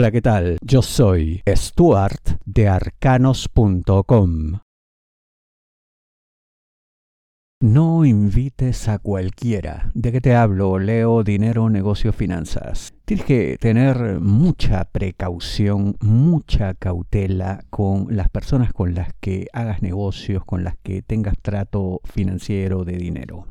Hola, ¿qué tal? Yo soy Stuart de Arcanos.com. No invites a cualquiera. ¿De qué te hablo? Leo, dinero, negocio, finanzas. Tienes que tener mucha precaución, mucha cautela con las personas con las que hagas negocios, con las que tengas trato financiero de dinero.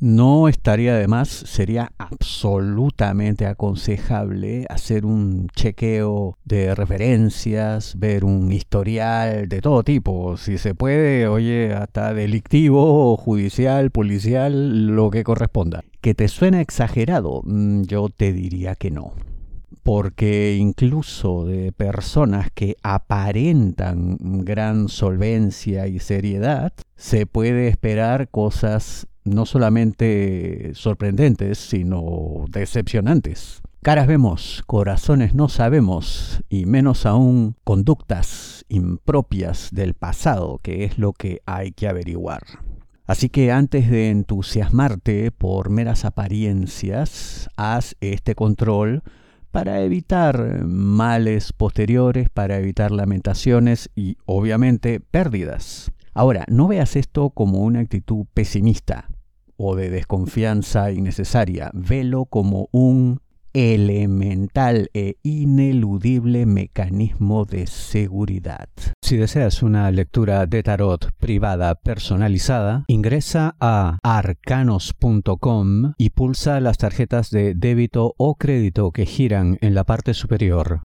No estaría de más, sería absolutamente aconsejable hacer un chequeo de referencias, ver un historial de todo tipo, si se puede, oye, hasta delictivo, judicial, policial, lo que corresponda. ¿Que te suena exagerado? Yo te diría que no. Porque incluso de personas que aparentan gran solvencia y seriedad, se puede esperar cosas no solamente sorprendentes, sino decepcionantes. Caras vemos, corazones no sabemos, y menos aún conductas impropias del pasado, que es lo que hay que averiguar. Así que antes de entusiasmarte por meras apariencias, haz este control para evitar males posteriores, para evitar lamentaciones y, obviamente, pérdidas. Ahora, no veas esto como una actitud pesimista o de desconfianza innecesaria. Velo como un elemental e ineludible mecanismo de seguridad. Si deseas una lectura de tarot privada personalizada, ingresa a arcanos.com y pulsa las tarjetas de débito o crédito que giran en la parte superior.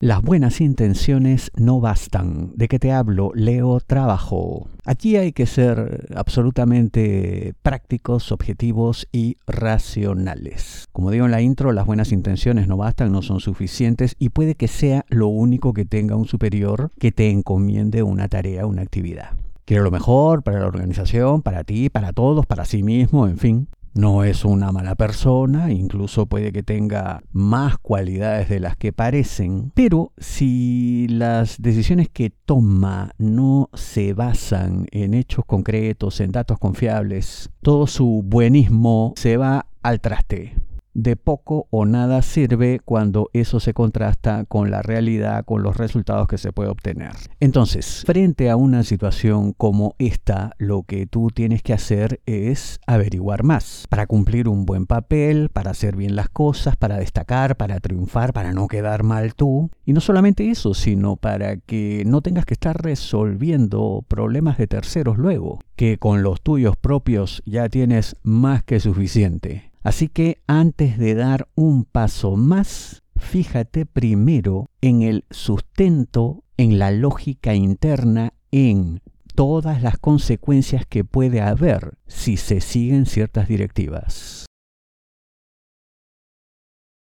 Las buenas intenciones no bastan. ¿De qué te hablo? Leo, trabajo. Aquí hay que ser absolutamente prácticos, objetivos y racionales. Como digo en la intro, las buenas intenciones no bastan, no son suficientes y puede que sea lo único que tenga un superior que te encomiende una tarea, una actividad. Quiere lo mejor para la organización, para ti, para todos, para sí mismo, en fin. No es una mala persona, incluso puede que tenga más cualidades de las que parecen, pero si las decisiones que toma no se basan en hechos concretos, en datos confiables, todo su buenismo se va al traste. De poco o nada sirve cuando eso se contrasta con la realidad, con los resultados que se puede obtener. Entonces, frente a una situación como esta, lo que tú tienes que hacer es averiguar más. Para cumplir un buen papel, para hacer bien las cosas, para destacar, para triunfar, para no quedar mal tú. Y no solamente eso, sino para que no tengas que estar resolviendo problemas de terceros luego, que con los tuyos propios ya tienes más que suficiente. Así que antes de dar un paso más, fíjate primero en el sustento, en la lógica interna, en todas las consecuencias que puede haber si se siguen ciertas directivas.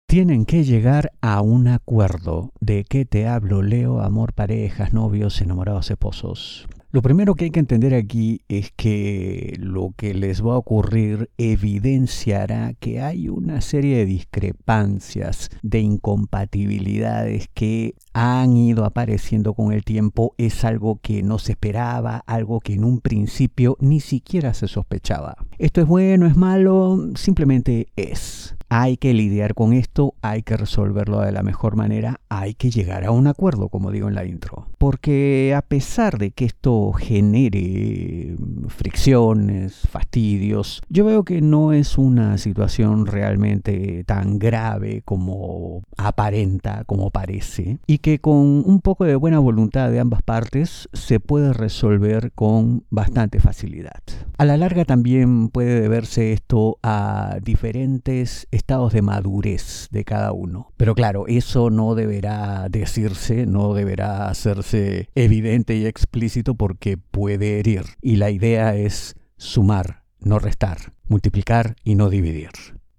Tienen que llegar a un acuerdo. ¿De qué te hablo, Leo? Amor, parejas, novios, enamorados, esposos. Lo primero que hay que entender aquí es que lo que les va a ocurrir evidenciará que hay una serie de discrepancias, de incompatibilidades que han ido apareciendo con el tiempo. Es algo que no se esperaba, algo que en un principio ni siquiera se sospechaba. Esto es bueno, es malo, simplemente es. Hay que lidiar con esto, hay que resolverlo de la mejor manera, hay que llegar a un acuerdo, como digo en la intro. Porque a pesar de que esto genere fricciones, fastidios, yo veo que no es una situación realmente tan grave como aparenta, como parece, y que con un poco de buena voluntad de ambas partes se puede resolver con bastante facilidad. A la larga también puede deberse esto a diferentes estados de madurez de cada uno. Pero claro, eso no deberá decirse, no deberá hacerse evidente y explícito porque puede herir. Y la idea es sumar, no restar, multiplicar y no dividir.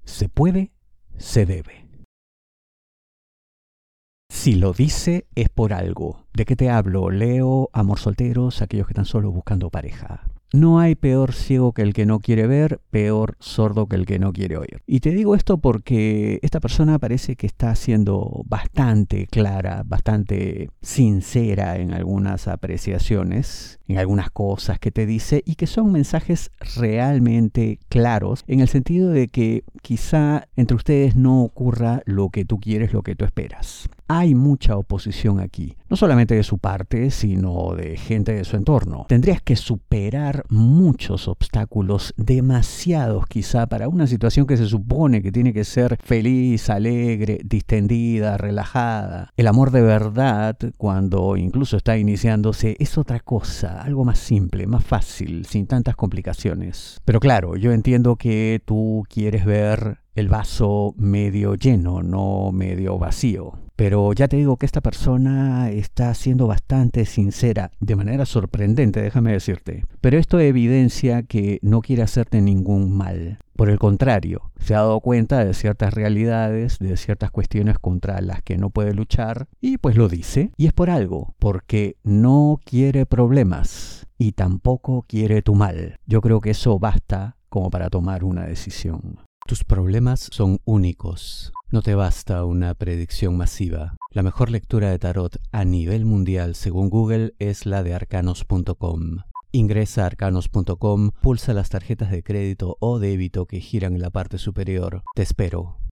Se puede, se debe. Si lo dice es por algo. ¿De qué te hablo? Leo, amor solteros, aquellos que están solos buscando pareja. No hay peor ciego que el que no quiere ver, peor sordo que el que no quiere oír. Y te digo esto porque esta persona parece que está siendo bastante clara, bastante sincera en algunas apreciaciones, en algunas cosas que te dice y que son mensajes realmente claros, en el sentido de que quizá entre ustedes no ocurra lo que tú quieres, lo que tú esperas. Hay mucha oposición aquí, no solamente de su parte, sino de gente de su entorno. Tendrías que superar muchos obstáculos, demasiados quizá, para una situación que se supone que tiene que ser feliz, alegre, distendida, relajada. El amor de verdad, cuando incluso está iniciándose, es otra cosa, algo más simple, más fácil, sin tantas complicaciones. Pero claro, yo entiendo que tú quieres ver el vaso medio lleno, no medio vacío. Pero ya te digo que esta persona está siendo bastante sincera, de manera sorprendente, déjame decirte. Pero esto evidencia que no quiere hacerte ningún mal. Por el contrario, se ha dado cuenta de ciertas realidades, de ciertas cuestiones contra las que no puede luchar, y pues lo dice. Y es por algo, porque no quiere problemas y tampoco quiere tu mal. Yo creo que eso basta como para tomar una decisión. Tus problemas son únicos. No te basta una predicción masiva. La mejor lectura de tarot a nivel mundial, según Google, es la de Arcanos.com. Ingresa a Arcanos.com, pulsa las tarjetas de crédito o débito que giran en la parte superior. Te espero.